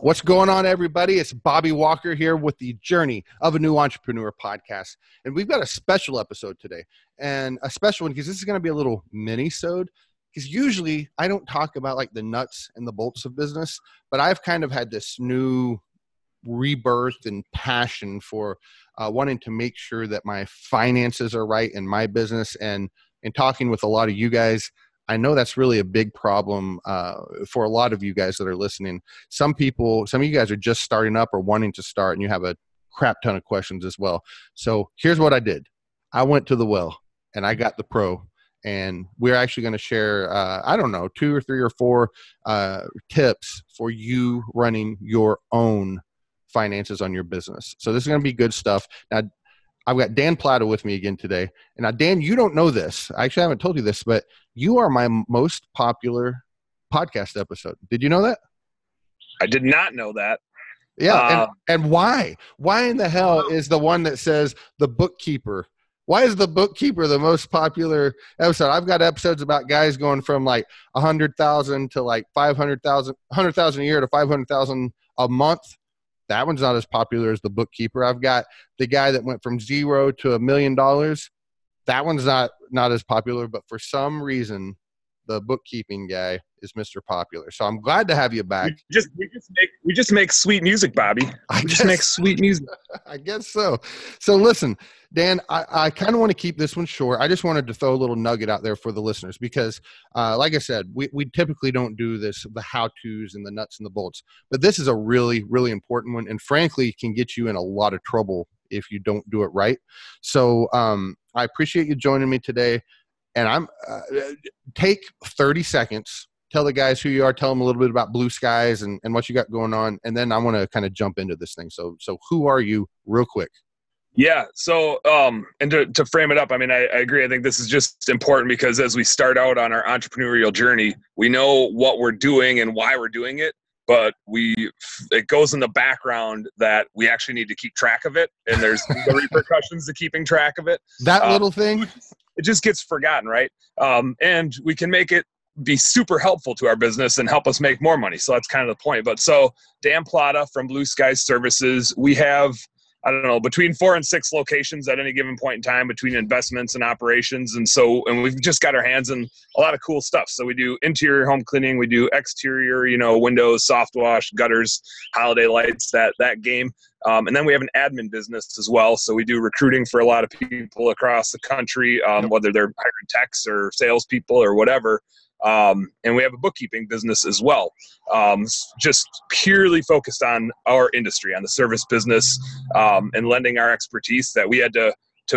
What's going on, everybody? It's Bobby Walker here with the Journey of a New Entrepreneur podcast. And we've got a special episode today, and a special one because this is going to be a little mini-sode. Because usually I don't talk about like the nuts and the bolts of business, but I've kind of had this new rebirth and passion for wanting to make sure that my finances are right in my business. And in talking with a lot of you guys, I know that's really a big problem for a lot of you guys that are listening. Some of you guys are just starting up or wanting to start, and you have a crap ton of questions as well. So here's what I did. I went to the well and I got the pro, and we're actually going to share, I don't know, 2 or 3 or 4 tips for you running your own finances on your business. So this is going to be good stuff. Now, I've got Dan Plata with me again today. And now, Dan, you don't know this. I actually haven't told you this, but you are my most popular podcast episode. Did you know that? I did not know that. Yeah. And why? Why in the hell is the one that says the bookkeeper? Why is the bookkeeper the most popular episode? I've got episodes about guys going from like 100,000 to like 500,000, 100,000 a year to 500,000 a month. That one's not as popular as the bookkeeper. I've got the guy that went from zero to $1 million. That one's not as popular, but for some reason, the bookkeeping guy is Mr. Popular. So I'm glad to have you back. We just make sweet music, Bobby. We just make sweet music. I guess so. So listen, Dan, I kind of want to keep this one short. I just wanted to throw a little nugget out there for the listeners because, like I said, we typically don't do this, the how-tos and the nuts and the bolts. But this is a really, really important one, and frankly, can get you in a lot of trouble if you don't do it right. So I appreciate you joining me today. And take 30 seconds, tell the guys who you are, tell them a little bit about Blue Skies and what you got going on. And then I want to kind of jump into this thing. So who are you real quick? Yeah. So, and to frame it up, I mean, I agree. I think this is just important because as we start out on our entrepreneurial journey, we know what we're doing and why we're doing it, but it goes in the background that we actually need to keep track of it. And there's the repercussions to keeping track of it. That little thing. It just gets forgotten, right? And we can make it be super helpful to our business and help us make more money. So that's kind of the point. But so Dan Plata from Blue Sky Services, we have, I don't know, between 4 and 6 locations at any given point in time between investments and operations. And we've just got our hands in a lot of cool stuff. So we do interior home cleaning, we do exterior, windows, soft wash, gutters, holiday lights, that game. And then we have an admin business as well. So we do recruiting for a lot of people across the country, whether they're hiring techs or salespeople or whatever. And we have a bookkeeping business as well, just purely focused on our industry, on the service business, and lending our expertise that we had to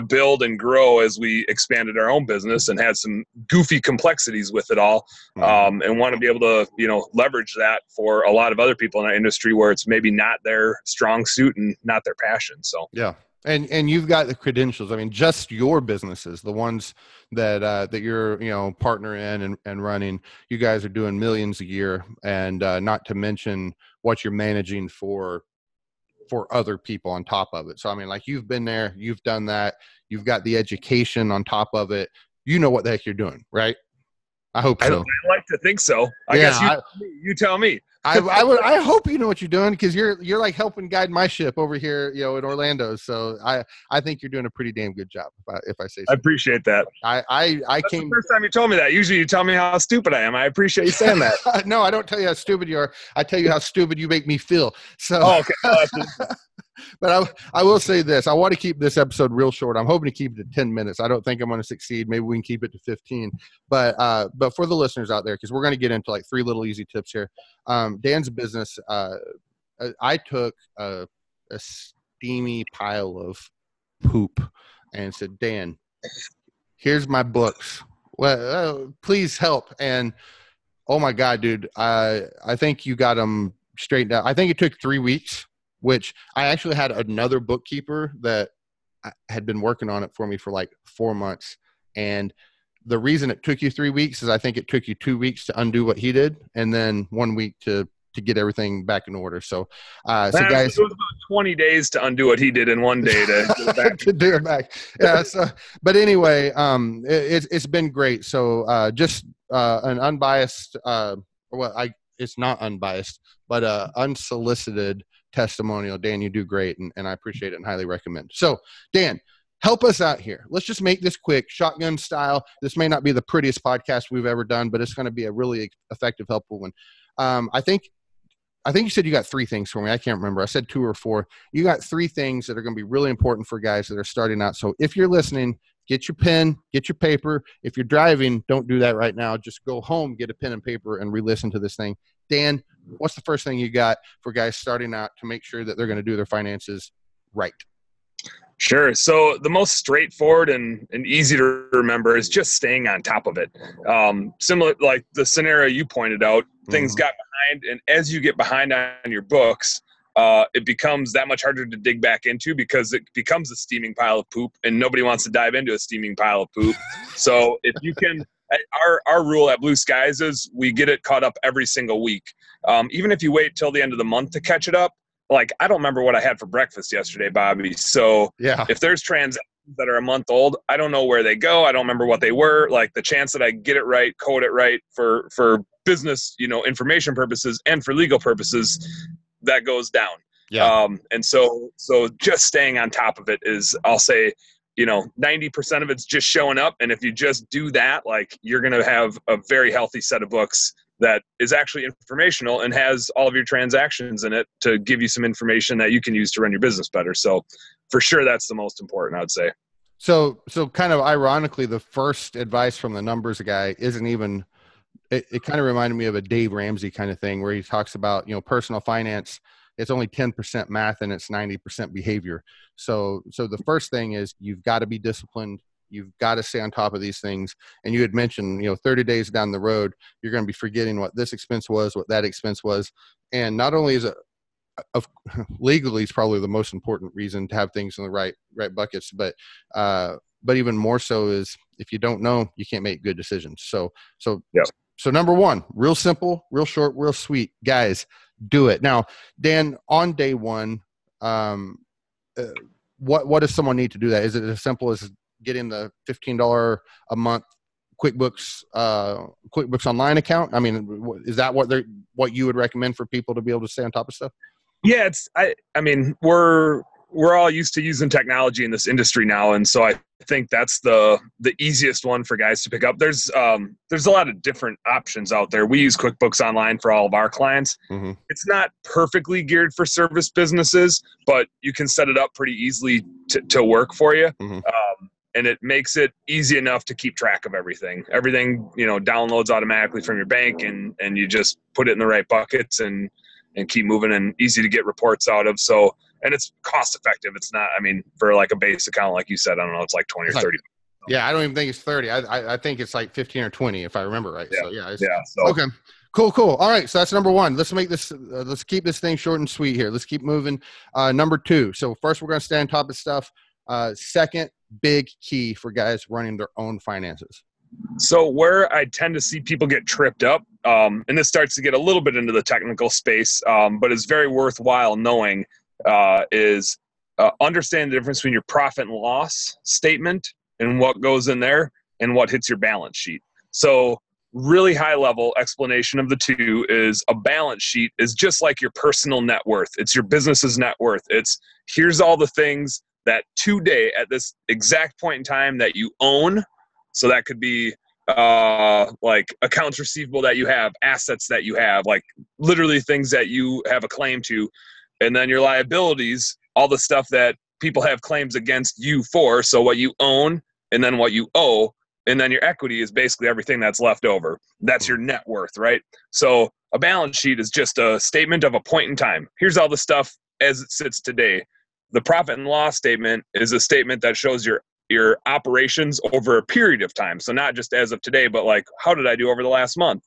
build and grow as we expanded our own business and had some goofy complexities with it all, and want to be able to, leverage that for a lot of other people in our industry where it's maybe not their strong suit and not their passion. So, yeah. And you've got the credentials. I mean, just your businesses, the ones that you're, partner in and running, you guys are doing millions a year, and not to mention what you're managing for other people on top of it. So, I mean, like you've been there, you've done that, you've got the education on top of it. You know what the heck you're doing, right? I hope so. I like to think so. I guess you tell me. I hope you know what you're doing because you're like helping guide my ship over here, in Orlando. So I think you're doing a pretty damn good job. If I say so. I appreciate that. That's the first time you told me that. Usually you tell me how stupid I am. I appreciate you saying that. No, I don't tell you how stupid you are. I tell you how stupid you make me feel. So. Oh, okay. But I will say this. I want to keep this episode real short. I'm hoping to keep it to 10 minutes. I don't think I'm going to succeed. Maybe we can keep it to 15. But for the listeners out there, because we're going to get into like 3 little easy tips here. Dan's business, I took a steamy pile of poop and said, Dan, here's my books. Well, please help. And, oh, my God, dude, I think you got them straightened out. I think it took 3 weeks. Which I actually had another bookkeeper that had been working on it for me for like 4 months. And the reason it took you 3 weeks is I think it took you 2 weeks to undo what he did and then 1 week to get everything back in order. So guys, it was about 20 days to undo what he did in 1 day to get it back. To do it back. Yeah. So, but anyway, it's been great. So just an unbiased, it's not unbiased, but unsolicited testimonial. Dan, you do great, and I appreciate it and highly recommend. So Dan, help us out here. Let's just make this quick, shotgun style. This may not be the prettiest podcast we've ever done, but it's going to be a really effective, helpful one. I think you said you got three things for me. I can't remember. I said two or four. You got three things that are going to be really important for guys that are starting out. So if you're listening, get your pen, get your paper. If you're driving, don't do that right now. Just go home, get a pen and paper, and re-listen to this thing. Dan, what's the first thing you got for guys starting out to make sure that they're going to do their finances right? Sure. So the most straightforward and easy to remember is just staying on top of it. Similar, like the scenario you pointed out, things got behind, and as you get behind on your books, it becomes that much harder to dig back into because it becomes a steaming pile of poop, and nobody wants to dive into a steaming pile of poop. So if you can, our rule at Blue Skies is we get it caught up every single week. Even if you wait till the end of the month to catch it up, like, I don't remember what I had for breakfast yesterday, Bobby. So yeah, if there's transactions that are a month old, I don't know where they go. I don't remember what they were. Like, the chance that I get it right, code it right for business, information purposes and for legal purposes, that goes down. Yeah. And so just staying on top of it is, I'll say, 90% of it's just showing up. And if you just do that, like, you're going to have a very healthy set of books that is actually informational and has all of your transactions in it to give you some information that you can use to run your business better. So for sure, that's the most important, I would say. So kind of ironically, the first advice from the numbers guy isn't even, it kind of reminded me of a Dave Ramsey kind of thing where he talks about, personal finance, it's only 10% math and it's 90% behavior. So the first thing is you've got to be disciplined. You've got to stay on top of these things. And you had mentioned, 30 days down the road, you're going to be forgetting what this expense was, what that expense was. And not only is it legally is probably the most important reason to have things in the right buckets, but even more so is if you don't know, you can't make good decisions. So yeah. So number one, real simple, real short, real sweet, guys, do it. Now, Dan, on day one, what does someone need to do that? Is it as simple as getting the $15 a month QuickBooks Online account? I mean, is that what you would recommend for people to be able to stay on top of stuff? Yeah, I mean, we're all used to using technology in this industry now. And so I think that's the easiest one for guys to pick up. There's a lot of different options out there. We use QuickBooks Online for all of our clients. Mm-hmm. It's not perfectly geared for service businesses, but you can set it up pretty easily to work for you. Mm-hmm. And it makes it easy enough to keep track of everything. Everything, downloads automatically from your bank, and you just put it in the right buckets and keep moving, and easy to get reports out of. So, and it's cost effective. It's not, for like a base account, like you said, I don't know, it's like 20 or 30. Yeah. I don't even think it's 30. I think it's like 15 or 20 if I remember right. Yeah. So yeah. So. Okay. Cool. All right. So that's number one. Let's make this, let's keep this thing short and sweet here. Let's keep moving. Number two. So first we're going to stay on top of stuff. Second, big key for guys running their own finances. So where I tend to see people get tripped up, and this starts to get a little bit into the technical space, but it's very worthwhile knowing, is understand the difference between your profit and loss statement and what goes in there and what hits your balance sheet. So really high level explanation of the two is a balance sheet is just like your personal net worth. It's your business's net worth. It's here's all the things that today at this exact point in time that you own. So that could be like accounts receivable that you have, assets that you have, like literally things that you have a claim to. And then your liabilities, all the stuff that people have claims against you for. So what you own and then what you owe, and then your equity is basically everything that's left over. That's your net worth, right? So a balance sheet is just a statement of a point in time. Here's all the stuff as it sits today. The profit and loss statement is a statement that shows your operations over a period of time. So not just as of today, but like, how did I do over the last month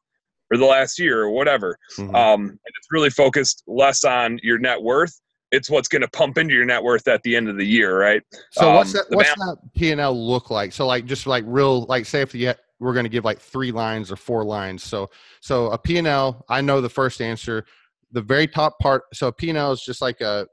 or the last year or whatever? Mm-hmm. And it's really focused less on your net worth. It's what's going to pump into your net worth at the end of the year, right? So what's that P&L look like? So like, just like real, like say if we're going to give like 3 lines or 4 lines. So a P&L, I know the first answer, the very top part. So a P&L is just like a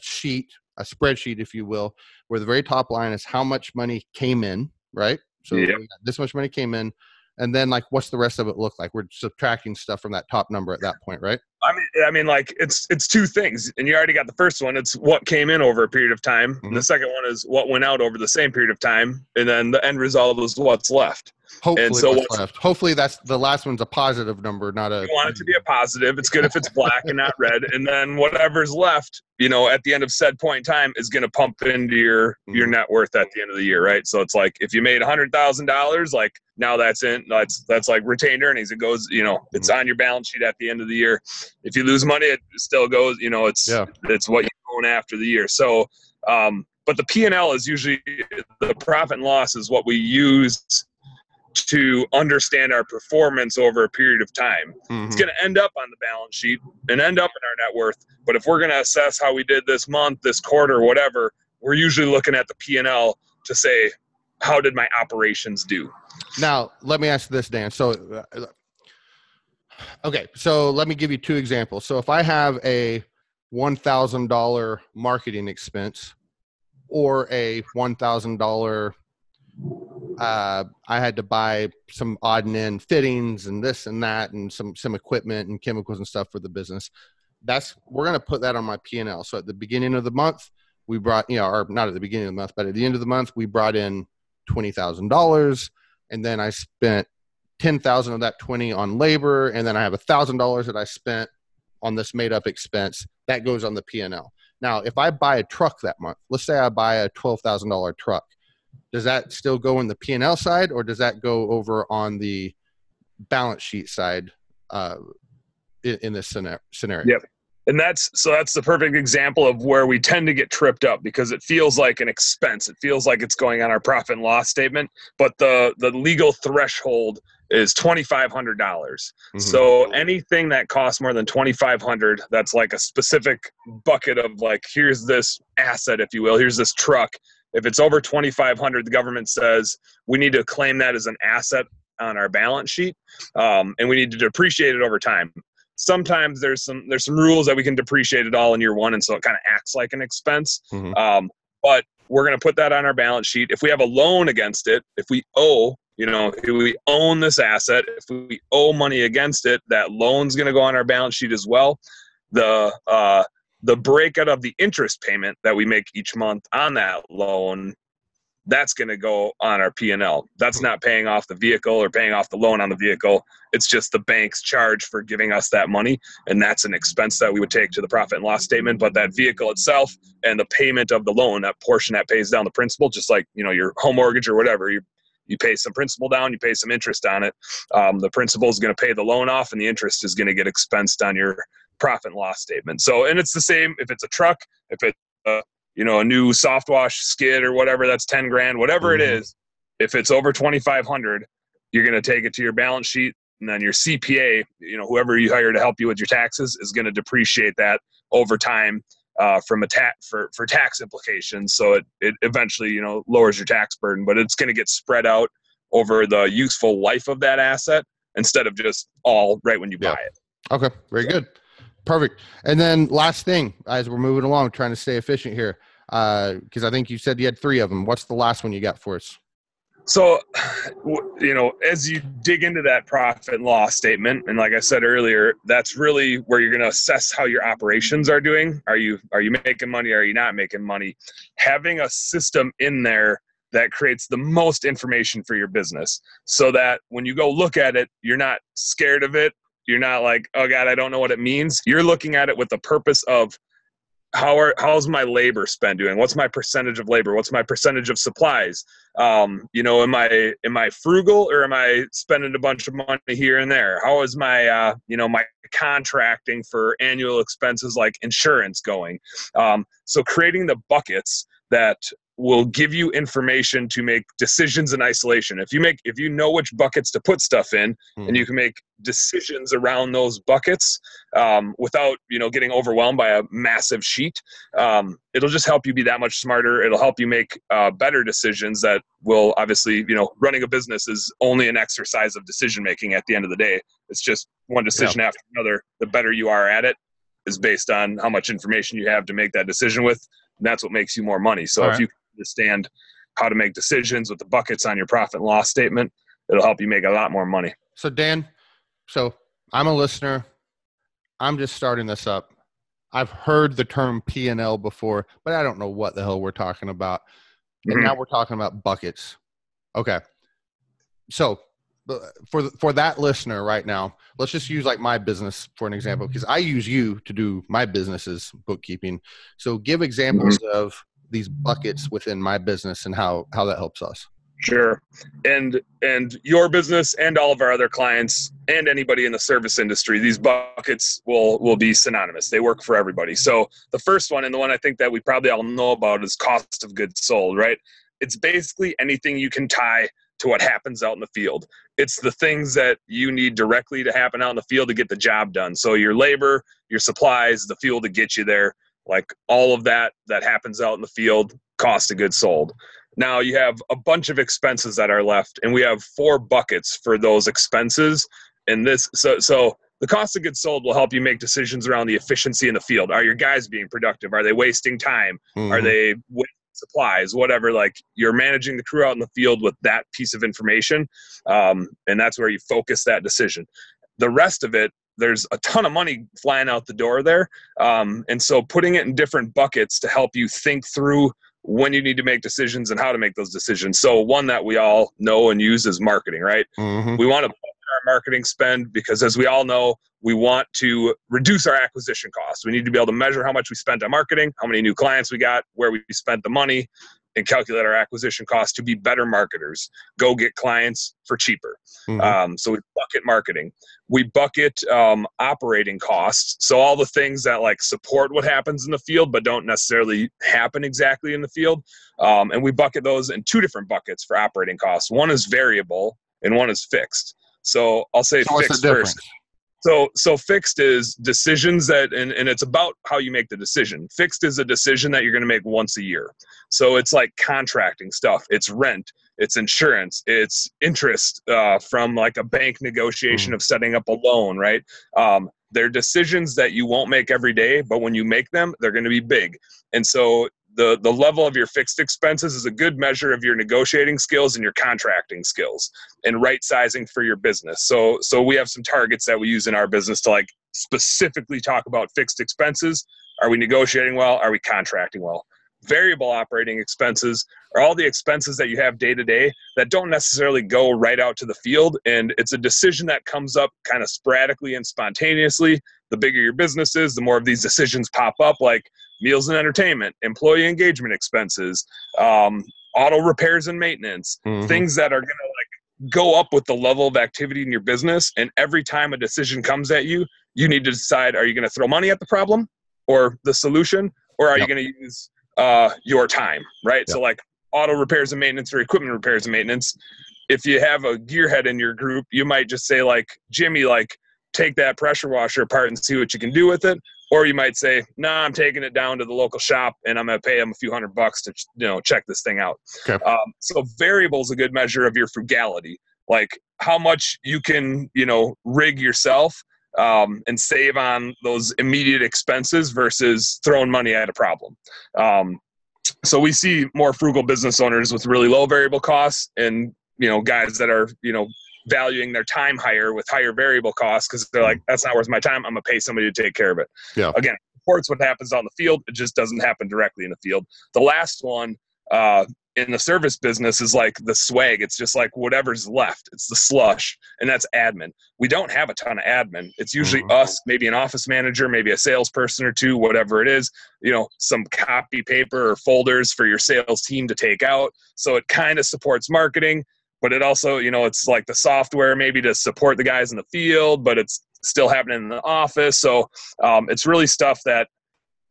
sheet, a spreadsheet, if you will, where the very top line is how much money came in, right? So yep. This much money came in. And then like, what's the rest of it look like? We're subtracting stuff from that top number at that point, right? I mean, like it's two things, and you already got the first one. It's what came in over a period of time. Mm-hmm. And the second one is what went out over the same period of time. And then the end result is what's left. Hopefully, and so what's left. Hopefully that's the last one's a positive number, not a. You want it to be a positive. It's good if it's black and not red. And then whatever's left, you know, at the end of said point in time is going to pump into your net worth at the end of the year, right? So it's like if you made $100,000, like now that's in that's like retained earnings. It goes, you know, it's on your balance sheet at the end of the year. If you lose money, it still goes. You know, it's what you're going after the year. So, but the P&L is usually the profit and loss is what we use to understand our performance over a period of time. Mm-hmm. It's going to end up on the balance sheet and end up in our net worth. But if we're going to assess how we did this month, this quarter, whatever, we're usually looking at the P&L to say, how did my operations do? Now, let me ask this, Dan. So, okay. So let me give you two examples. So if I have a $1,000 marketing expense or a $1,000 I had to buy some odd and end fittings and this and that and some equipment and chemicals and stuff for the business. We're going to put that on my P&L. So at the beginning of the month, we brought, or not at the beginning of the month, but at the end of the month, we brought in $20,000, and then I spent $10,000 of that $20,000 on labor, and then I have $1,000 that I spent on this made up expense that goes on the P&L. Now, if I buy a truck that month, let's say I buy a $12,000 truck. Does that still go in the P&L side, or does that go over on the balance sheet side in this scenario? Yep. And that's the perfect example of where we tend to get tripped up because it feels like an expense. It feels like it's going on our profit and loss statement, but the legal threshold is $2,500. Mm-hmm. So anything that costs more than $2,500, that's like a specific bucket of like, here's this asset, if you will, here's this truck. If it's over $2,500, the government says we need to claim that as an asset on our balance sheet, and we need to depreciate it over time. Sometimes there's some rules that we can depreciate it all in year one, and so it kind of acts like an expense. Mm-hmm. But we're going to put that on our balance sheet. If we have a loan against it, if we owe, if we own this asset, if we owe money against it, that loan's going to go on our balance sheet as well. The breakout of the interest payment that we make each month on that loan, that's going to go on our P&L. That's not paying off the vehicle or paying off the loan on the vehicle. It's just the bank's charge for giving us that money, and that's an expense that we would take to the profit and loss statement. But that vehicle itself and the payment of the loan, that portion that pays down the principal, just like your home mortgage or whatever, you pay some principal down, you pay some interest on it. The principal is going to pay the loan off, and the interest is going to get expensed on your profit and loss statement. So, and it's the same if it's a truck, if it's a new soft wash skid or whatever, that's 10 grand, whatever mm-hmm. it is. If it's over 2,500, you're going to take it to your balance sheet, and then your CPA, whoever you hire to help you with your taxes, is going to depreciate that over time from for tax implications. So it eventually, lowers your tax burden, but it's going to get spread out over the useful life of that asset instead of just all right when you buy it. Okay. Very good. Perfect. And then last thing, as we're moving along, trying to stay efficient here, because I think you said you had three of them. What's the last one you got for us? So, as you dig into that profit and loss statement, and like I said earlier, that's really where you're going to assess how your operations are doing. Are you making money? Are you not making money? Having a system in there that creates the most information for your business so that when you go look at it, you're not scared of it. You're not like, oh God, I don't know what it means. You're looking at it with the purpose of how's my labor spend doing? What's my percentage of labor? What's my percentage of supplies? Am I frugal, or am I spending a bunch of money here and there? How is my my contracting for annual expenses like insurance going? So creating the buckets that will give you information to make decisions in isolation. If you know which buckets to put stuff in, and you can make decisions around those buckets without getting overwhelmed by a massive sheet, it'll just help you be that much smarter. It'll help you make better decisions that will obviously, running a business is only an exercise of decision making at the end of the day. It's just one decision after another. The better you are at it is based on how much information you have to make that decision with. And that's what makes you more money. So if you understand how to make decisions with the buckets on your profit and loss statement, it'll help you make a lot more money. So Dan, so I'm a listener. I'm just starting this up. I've heard the term P&L before, but I don't know what the hell we're talking about. And now we're talking about buckets. Okay. So for that listener right now, let's just use like my business for an example, because I use you to do my business's bookkeeping. So give examples of these buckets within my business and how that helps us. Sure. And your business and all of our other clients and anybody in the service industry, these buckets will be synonymous. They work for everybody. So the first one, and the one I think that we probably all know about, is cost of goods sold, right? It's basically anything you can tie to what happens out in the field. It's the things that you need directly to happen out in the field to get the job done. So your labor, your supplies, the fuel to get you there, like all of that happens out in the field, cost of goods sold. Now you have a bunch of expenses that are left, and we have four buckets for those expenses. And this, so the cost of goods sold will help you make decisions around the efficiency in the field. Are your guys being productive? Are they wasting time? Are they wasting supplies? Whatever, like you're managing the crew out in the field with that piece of information. And that's where you focus that decision. The rest of it, there's a ton of money flying out the door there. And so putting it in different buckets to help you think through when you need to make decisions and how to make those decisions. So one that we all know and use is marketing, right? We want to budget our marketing spend because, as we all know, we want to reduce our acquisition costs. We need to be able to measure how much we spent on marketing, how many new clients we got, where we spent the money, and calculate our acquisition costs to be better marketers, go get clients for cheaper. So we bucket marketing. We bucket operating costs. So all the things that like support what happens in the field, but don't necessarily happen exactly in the field. And we bucket those in two different buckets for operating costs. One is variable and one is fixed. So I'll say fixed first. So fixed is decisions that, and it's about how you make the decision. Fixed is a decision that you're going to make once a year. So it's like contracting stuff. It's rent, it's insurance, it's interest from like a bank negotiation of setting up a loan, right? They're decisions that you won't make every day, but when you make them, they're going to be big. And so the level of your fixed expenses is a good measure of your negotiating skills and your contracting skills and right sizing for your business. So we have some targets that we use in our business to like specifically talk about fixed expenses. Are we negotiating well? Are we contracting well? Variable operating expenses are all the expenses that you have day to day that don't necessarily go right out to the field. And it's a decision that comes up kind of sporadically and spontaneously. The bigger your business is, the more of these decisions pop up, like meals and entertainment, employee engagement expenses, auto repairs and maintenance, things that are going to like go up with the level of activity in your business. And every time a decision comes at you, you need to decide, are you going to throw money at the problem or the solution, or are you going to use your time, right? So like auto repairs and maintenance or equipment repairs and maintenance, if you have a gearhead in your group, you might just say like, Jimmy, like take that pressure washer apart and see what you can do with it. Or you might say, nah, I'm taking it down to the local shop and I'm going to pay them a few $100 to, check this thing out. Okay. So variable is a good measure of your frugality, like how much you can, rig yourself and save on those immediate expenses versus throwing money at a problem. So we see more frugal business owners with really low variable costs and, guys that are, valuing their time higher with higher variable costs because they're like, that's not worth my time. I'm going to pay somebody to take care of it. Yeah. Again, supports what happens on the field. It just doesn't happen directly in the field. The last one in the service business is like the swag. It's just like whatever's left. It's the slush, and that's admin. We don't have a ton of admin. It's usually us, maybe an office manager, maybe a salesperson or two, whatever it is, some copy paper or folders for your sales team to take out. So it kind of supports marketing. But it also, it's like the software maybe to support the guys in the field, but it's still happening in the office. So it's really stuff that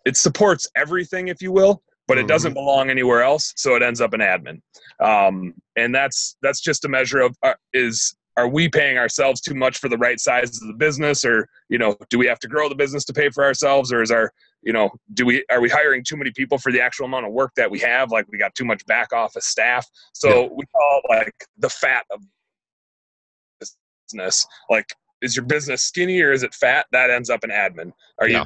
it supports everything, if you will, but it doesn't belong anywhere else. So it ends up in admin. And that's just a measure of are we paying ourselves too much for the right size of the business? Or, do we have to grow the business to pay for ourselves? Or is our, are we hiring too many people for the actual amount of work that we have? Like we got too much back office staff. So we call it like the fat of business. Like, is your business skinny or is it fat? That ends up in admin. Are you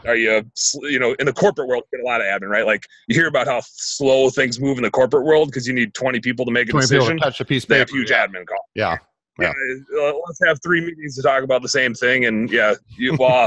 in the corporate world, you get a lot of admin, right? Like you hear about how slow things move in the corporate world because you need 20 people to make a decision. Touch a piece of paper. They have huge admin costs. Yeah. Yeah. Let's have 3 meetings to talk about the same thing. And yeah,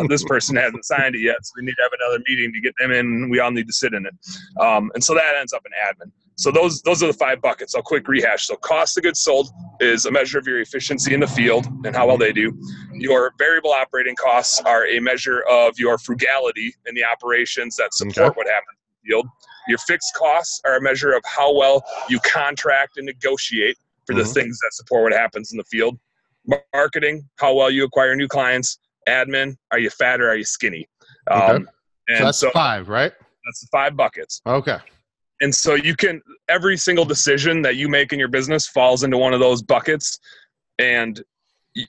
this person hasn't signed it yet, so we need to have another meeting to get them in. We all need to sit in it. And so that ends up in admin. So those are the 5 buckets. I'll quick rehash. So cost of goods sold is a measure of your efficiency in the field and how well they do. Your variable operating costs are a measure of your frugality in the operations that support what happens in the field. Your fixed costs are a measure of how well you contract and negotiate for the things that support what happens in the field. Marketing, how well you acquire new clients. Admin, are you fat or are you skinny? And so that's so 5, right? That's the 5 buckets. Okay. And so you can, every single decision that you make in your business falls into one of those buckets, and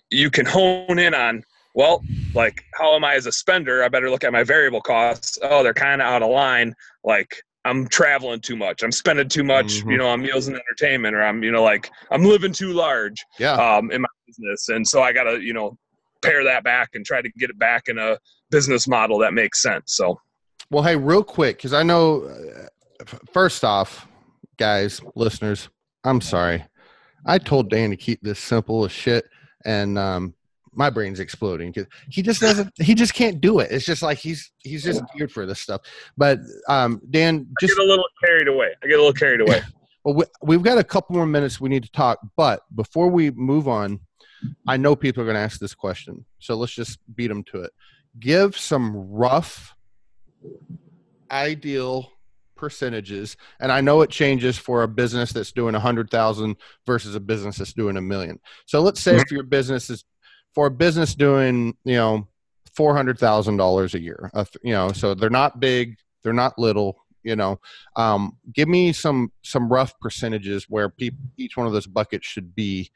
you can hone in on, well, like, how am I as a spender? I better look at my variable costs. Oh, they're kind of out of line. Like, I'm traveling too much. I'm spending too much, you know, on meals and entertainment, or I'm, you know, like, I'm living too large in my business. And so I got to, you know, pare that back and try to get it back in a business model that makes sense. So, well, hey, real quick, because I know, first off, guys, listeners, I'm sorry. I told Dan to keep this simple as shit, and my brain's exploding because he just doesn't. He just can't do it. It's just like he's just geared for this stuff. But Dan, just I get a little carried away. Well, we've got a couple more minutes we need to talk, but before we move on, I know people are going to ask this question, so let's just beat them to it. Give some rough, ideal percentages, and I know it changes for a business that's doing 100,000 versus a business that's doing $1 million. So let's say if your business is for a business doing, you know, $400,000 a year, you know, so they're not big, they're not little, you know, give me some rough percentages where each one of those buckets should be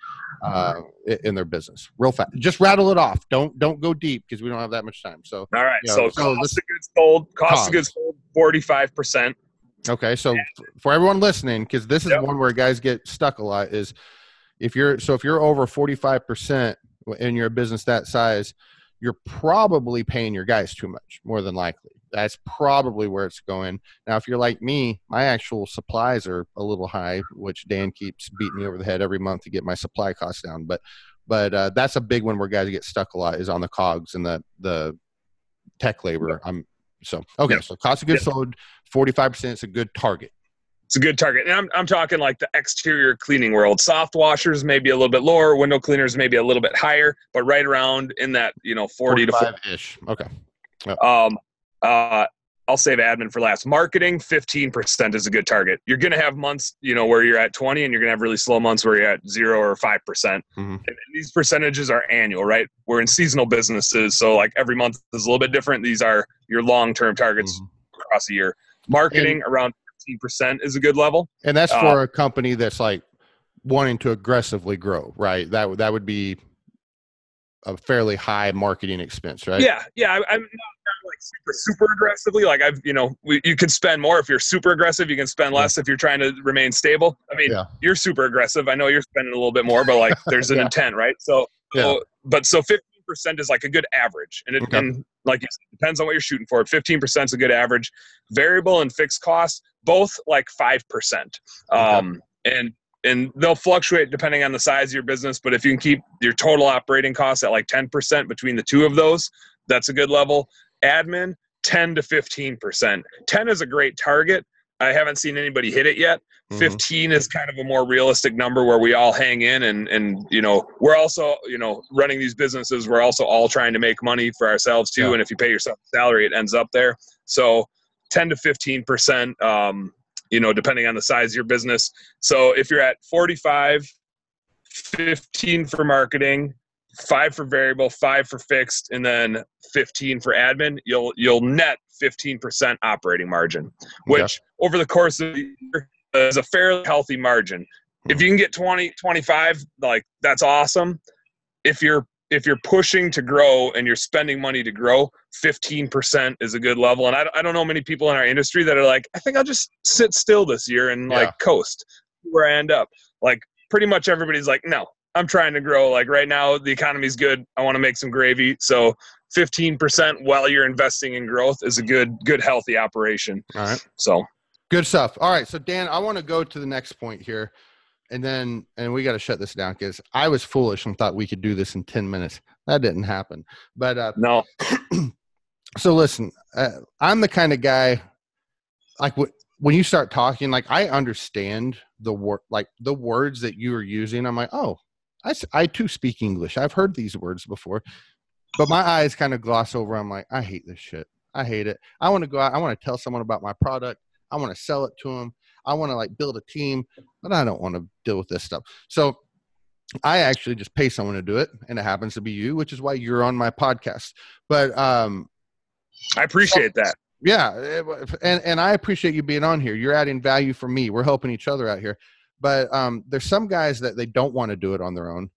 in their business, real fast. Just rattle it off. Don't go deep because we don't have that much time. So all right, you know, so cost of goods sold 45%. Okay, so for everyone listening, because this is one where guys get stuck a lot, is if you're over 45% in your business that size, you're probably paying your guys too much, more than likely. That's probably where it's going. Now, if you're like me, my actual supplies are a little high, which Dan keeps beating me over the head every month to get my supply costs down. But that's a big one where guys get stuck a lot, is on the COGS and the tech labor. So cost of goods sold, 45% is a good target. It's a good target. And I'm talking like the exterior cleaning world. Soft washers may be a little bit lower, window cleaners may be a little bit higher, but right around in that, you know, 40 to 45-ish. Okay. Yep. I'll save admin for last. Marketing, 15% is a good target. You're going to have months, you know, where you're at 20, and you're going to have really slow months where you're at 0 or 5%. And these percentages are annual, right? We're in seasonal businesses, so like every month is a little bit different. These are your long-term targets across a year. Marketing around 15% is a good level, and that's for a company that's like wanting to aggressively grow, right? That would be a fairly high marketing expense, right? Yeah. I'm not like super aggressively. Like you can spend more if you're super aggressive. You can spend less if you're trying to remain stable. I mean, you're super aggressive. I know you're spending a little bit more, but like there's an intent, right? So 15% is like a good average, and and like it depends on what you're shooting for. 15% is a good average. Variable and fixed costs, both like 5%, and they'll fluctuate depending on the size of your business. But if you can keep your total operating costs at like 10% between the two of those, that's a good level. Admin, 10 to 15%. 10 is a great target. I haven't seen anybody hit it yet. 15 is kind of a more realistic number where we all hang in, and you know, we're also, you know, running these businesses, we're also all trying to make money for ourselves too. And if you pay yourself a salary, it ends up there. So 10 to 15%, you know, depending on the size of your business. So if you're at 45, 15 for marketing, 5 for variable, 5 for fixed, and then 15 for admin, you'll net 15% operating margin, which over the course of the year is a fairly healthy margin. If you can get 20, 25, like that's awesome. If you're pushing to grow and you're spending money to grow, 15% is a good level. And I don't know many people in our industry that are like, I think I'll just sit still this year and like coast where I end up. Like pretty much everybody's like, no, I'm trying to grow. Like right now the economy's good. I want to make some gravy. So 15% while you're investing in growth is a good, healthy operation. All right. So good stuff. All right. So Dan, I want to go to the next point here. And we got to shut this down because I was foolish and thought we could do this in 10 minutes. That didn't happen. But no. So listen, I'm the kind of guy, like when you start talking, like I understand the word, like the words that you are using. I'm like, oh, I too speak English. I've heard these words before, but my eyes kind of gloss over. I'm like, I hate this shit. I hate it. I want to go out. I want to tell someone about my product. I want to sell it to them. I want to like build a team, but I don't want to deal with this stuff. So I actually just pay someone to do it. And it happens to be you, which is why you're on my podcast. But I appreciate that. Yeah. And I appreciate you being on here. You're adding value for me. We're helping each other out here. But there's some guys that they don't want to do it on their own.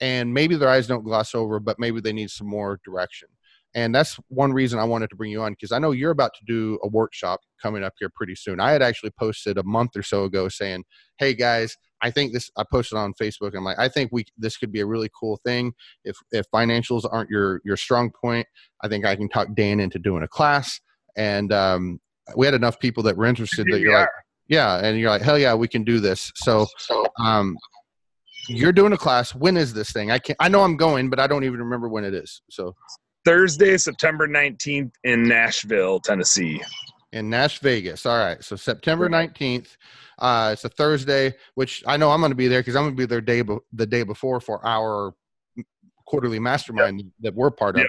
And maybe their eyes don't gloss over, but maybe they need some more direction. And that's one reason I wanted to bring you on, because I know you're about to do a workshop coming up here pretty soon. I had actually posted a month or so ago saying, hey guys, I think this, I posted on Facebook. I'm like, I think this could be a really cool thing. If financials aren't your strong point, I think I can talk Dan into doing a class. And we had enough people that were interested that you're like, yeah. And you're like, hell yeah, we can do this. So you're doing a class. When is this thing? I know I'm going, but I don't even remember when it is. So Thursday, September 19th in Nashville, Tennessee. In Nash Vegas. All right. So September 19th, it's a Thursday, which I know I'm going to be there because I'm going to be there the day before for our quarterly mastermind that we're part of.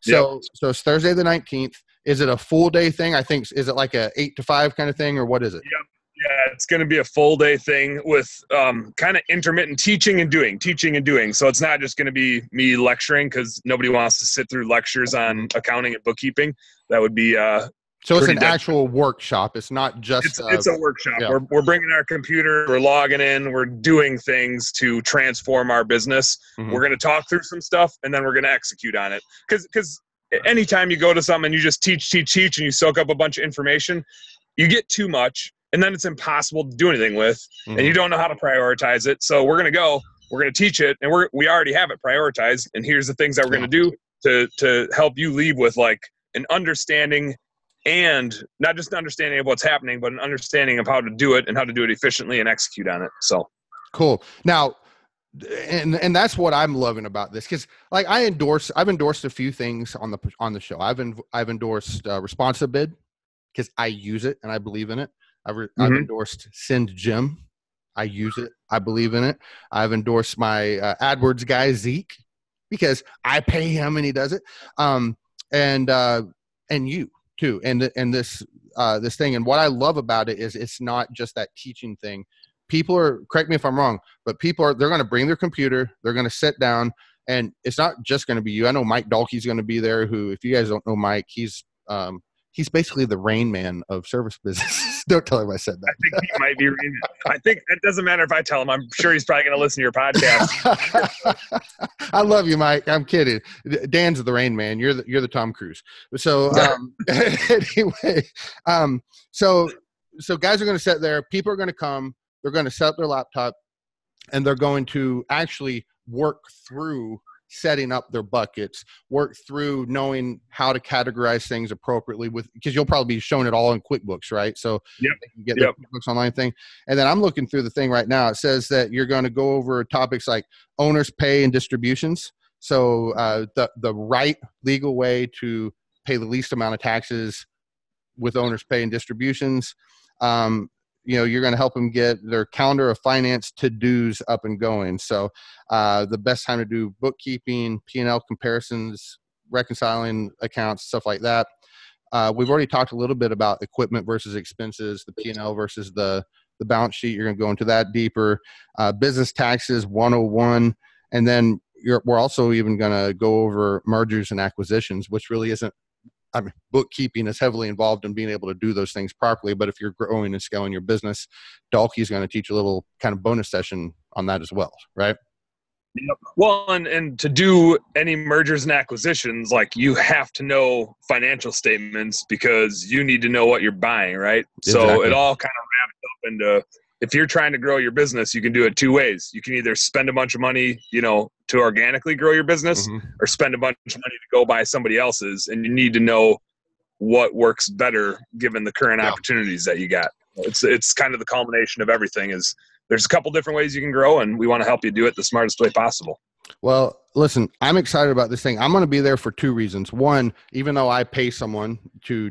So it's Thursday the 19th. Is it a full day thing? I think, is it like a 8 to 5 kind of thing, or what is it? Yep. Yeah, it's going to be a full day thing with kind of intermittent teaching and doing. So it's not just going to be me lecturing, because nobody wants to sit through lectures on accounting and bookkeeping. That would be so it's an actual workshop. It's not just it's a workshop. Yeah. We're bringing our computer. We're logging in. We're doing things to transform our business. Mm-hmm. We're going to talk through some stuff, and then we're going to execute on it. Because anytime you go to something and you just teach, and you soak up a bunch of information, you get too much. And then it's impossible to do anything with, and you don't know how to prioritize it. So we're going to teach it, and we already have it prioritized. And here's the things that we're going to do to help you leave with like an understanding, and not just an understanding of what's happening, but an understanding of how to do it and how to do it efficiently and execute on it. So cool. Now, and that's what I'm loving about this, because like I've endorsed a few things on the show. I've endorsed Responsive Bid because I use it and I believe in it. I've endorsed Send Jim. I use it. I believe in it. I've endorsed my AdWords guy, Zeke, because I pay him and he does it. And you too. And this thing. And what I love about it is it's not just that teaching thing. People are, correct me if I'm wrong, but they're going to bring their computer. They're going to sit down, and it's not just going to be you. I know Mike Dahlke's going to be there, who, if you guys don't know Mike, he's basically the Rain Man of service businesses. Don't tell him I said that. I think he might be Rain Man. I think it doesn't matter if I tell him. I'm sure he's probably going to listen to your podcast. I love you, Mike. I'm kidding. Dan's the Rain Man. You're the Tom Cruise. So anyway, so guys are going to sit there. People are going to come. They're going to set up their laptop, and they're going to actually work through setting up their buckets, work through knowing how to categorize things appropriately because you'll probably be shown it all in QuickBooks, right? So they can get the QuickBooks Online thing. And then I'm looking through the thing right now. It says that you're going to go over topics like owner's pay and distributions. So the right legal way to pay the least amount of taxes with owner's pay and distributions. You're going to help them get their calendar of finance to-dos up and going. So the best time to do bookkeeping, P&L comparisons, reconciling accounts, stuff like that. We've already talked a little bit about equipment versus expenses, the P&L versus the balance sheet. You're going to go into that deeper. Business taxes 101. And then we're also even going to go over mergers and acquisitions, which really isn't. I mean, bookkeeping is heavily involved in being able to do those things properly. But if you're growing and scaling your business, Dahlke's going to teach a little kind of bonus session on that as well, right? Yep. Well, and to do any mergers and acquisitions, like you have to know financial statements because you need to know what you're buying, right? Exactly. So it all kind of wraps up into, if you're trying to grow your business, you can do it two ways. You can either spend a bunch of money, to organically grow your business, or spend a bunch of money to go buy somebody else's. And you need to know what works better given the current opportunities that you got. It's kind of the culmination of everything is there's a couple different ways you can grow, and we want to help you do it the smartest way possible. Well, listen, I'm excited about this thing. I'm going to be there for two reasons. One, even though I pay someone to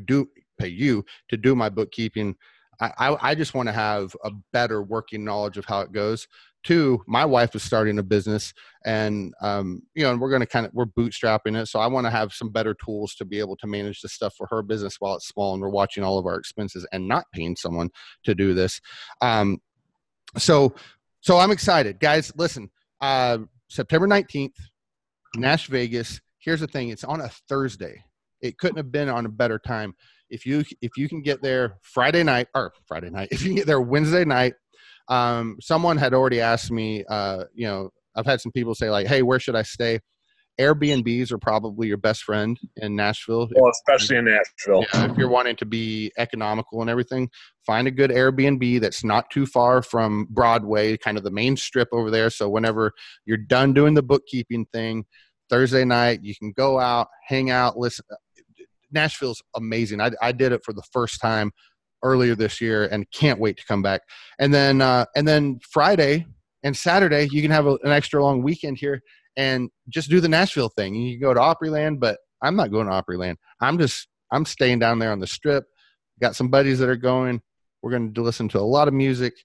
pay you to do my bookkeeping, I just want to have a better working knowledge of how it goes. Two, my wife is starting a business, and and we're bootstrapping it. So I want to have some better tools to be able to manage this stuff for her business while it's small, and we're watching all of our expenses and not paying someone to do this. So I'm excited, guys. Listen, September 19th, Nash Vegas. Here's the thing: it's on a Thursday. It couldn't have been on a better time. If you can get there if you can get there Wednesday night. Someone had already asked me, I've had some people say like, hey, where should I stay? Airbnbs are probably your best friend in Nashville. Well, especially in Nashville. Yeah, if you're wanting to be economical and everything, find a good Airbnb that's not too far from Broadway, kind of the main strip over there. So whenever you're done doing the bookkeeping thing, Thursday night, you can go out, hang out, listen. Nashville's amazing. I did it for the first time earlier this year and can't wait to come back. And then Friday and Saturday, you can have an extra long weekend here and just do the Nashville thing. You can go to Opryland, but I'm not going to Opryland. I'm staying down there on the strip. Got some buddies that are going. We're going to listen to a lot of music,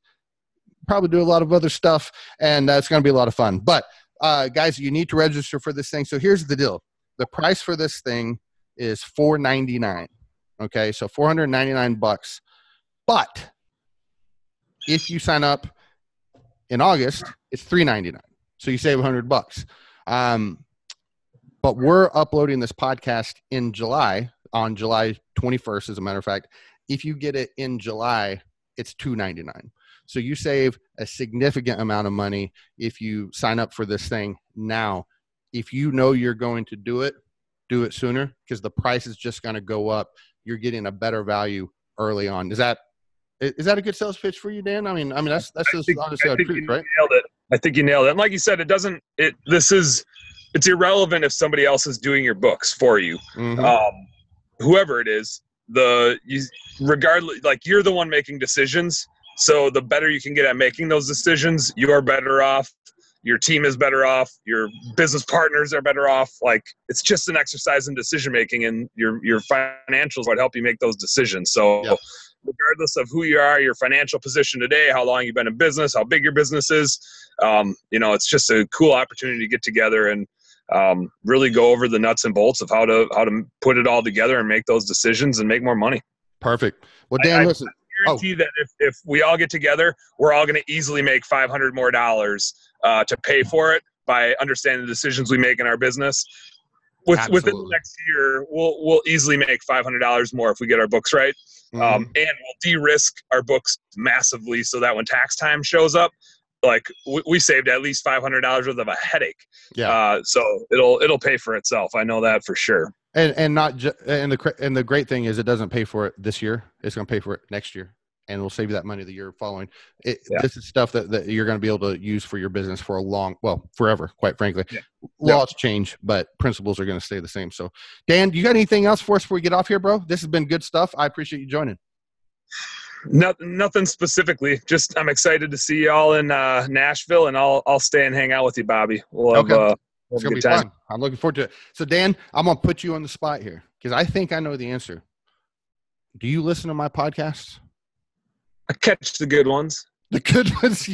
probably do a lot of other stuff, and it's going to be a lot of fun. But guys, you need to register for this thing. So here's the deal. The price for this thing is $499. Okay, so $499. But if you sign up in August, it's $399. So you save $100. But we're uploading this podcast in July, on July 21st, as a matter of fact. If you get it in July, it's $299. So you save a significant amount of money if you sign up for this thing now. If you know you're going to do it sooner, because the price is just going to go up. You're getting a better value early on. Is that a good sales pitch for you, Dan? I mean that's just honestly our truth, right? Nailed it. I think you nailed it. And like you said, it's irrelevant if somebody else is doing your books for you. Mm-hmm. Whoever it is, regardless, like you're the one making decisions. So the better you can get at making those decisions, you are better off. Your team is better off. Your business partners are better off. Like, it's just an exercise in decision making, and your financials would help you make those decisions. So, yeah. Regardless of who you are, your financial position today, how long you've been in business, how big your business is, it's just a cool opportunity to get together and really go over the nuts and bolts of how to put it all together and make those decisions and make more money. Perfect. Well, Dan, listen. I guarantee that if we all get together, we're all going to easily make $500 more to pay for it by understanding the decisions we make in our business. Within the next year, we'll easily make $500 more if we get our books right. Mm-hmm. And we'll de-risk our books massively so that when tax time shows up, like we saved at least $500 worth of a headache. Yeah. So it'll pay for itself. I know that for sure. And the great thing is it doesn't pay for it this year. It's going to pay for it next year, and we'll save you that money the year following. Yeah. This is stuff that you're going to be able to use for your business for forever, quite frankly. Yeah. Laws change, but principles are going to stay the same. So, Dan, you got anything else for us before we get off here, bro? This has been good stuff. I appreciate you joining. Nothing specifically. Just I'm excited to see y'all in Nashville, and I'll stay and hang out with you, Bobby. We'll have it's going to be fun. I'm looking forward to it. So, Dan, I'm going to put you on the spot here because I think I know the answer. Do you listen to my podcasts? I catch the good ones. The good ones.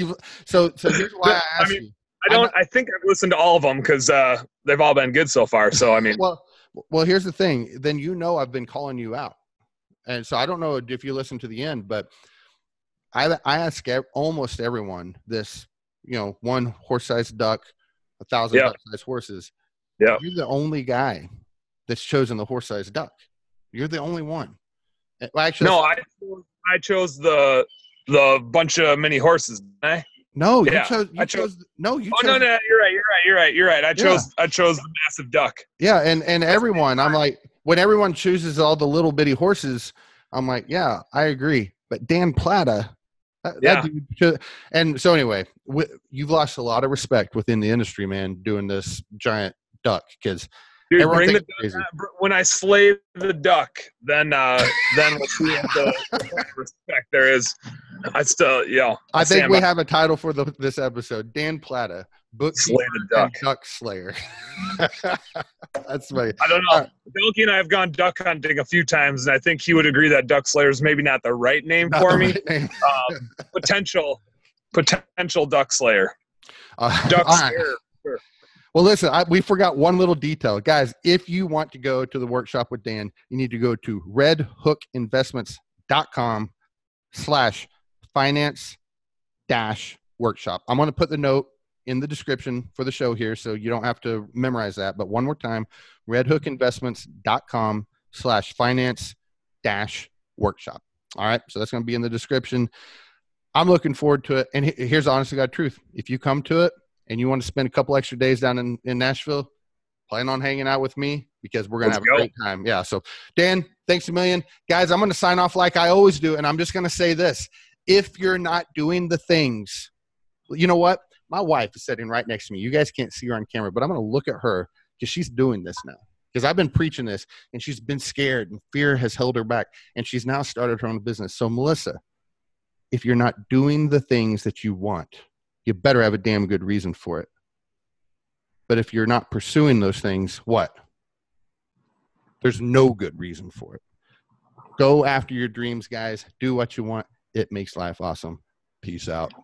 So here's why I asked you. I think I've listened to all of them because they've all been good so far. So, I mean. well, here's the thing. Then I've been calling you out. And so I don't know if you listen to the end, but I ask almost everyone this, one horse-sized duck, 1,000 duck-sized horses. Yeah. You're the only guy that's chosen the horse-sized duck. You're the only one. Well, actually, no, I chose the bunch of mini horses, didn't I? No, you chose. No, You're right. I chose the massive duck. Yeah, and everyone, I'm like, when everyone chooses all the little bitty horses, I'm like, yeah, I agree. But Dan Plata, that dude chose, and so anyway, you've lost a lot of respect within the industry, man, doing this giant duck because. Dude, bring the duck. When I slay the duck, then we'll see the respect there is. I think we have a title for this episode. Dan Plata, bookkeeper and duck slayer. That's funny. I don't know. Belky and I have gone duck hunting a few times, and I think he would agree that duck slayer is maybe not the right name for me. Potential duck slayer. Duck slayer. Sure. Well, listen, we forgot one little detail. Guys, if you want to go to the workshop with Dan, you need to go to redhookinvestments.com/finance-workshop. I'm going to put the note in the description for the show here so you don't have to memorize that. But one more time, redhookinvestments.com/finance-workshop. All right, so that's going to be in the description. I'm looking forward to it. And here's the honest to God truth. If you come to it, and you want to spend a couple extra days down in Nashville, plan on hanging out with me because we're going to have a great time. Yeah. So Dan, thanks a million. Guys, I'm going to sign off like I always do. And I'm just going to say this. If you're not doing the things, you know what? My wife is sitting right next to me. You guys can't see her on camera, but I'm going to look at her because she's doing this now. Because I've been preaching this and she's been scared and fear has held her back. And she's now started her own business. So Melissa, if you're not doing the things that you want, you better have a damn good reason for it. But if you're not pursuing those things, what? There's no good reason for it. Go after your dreams, guys. Do what you want. It makes life awesome. Peace out.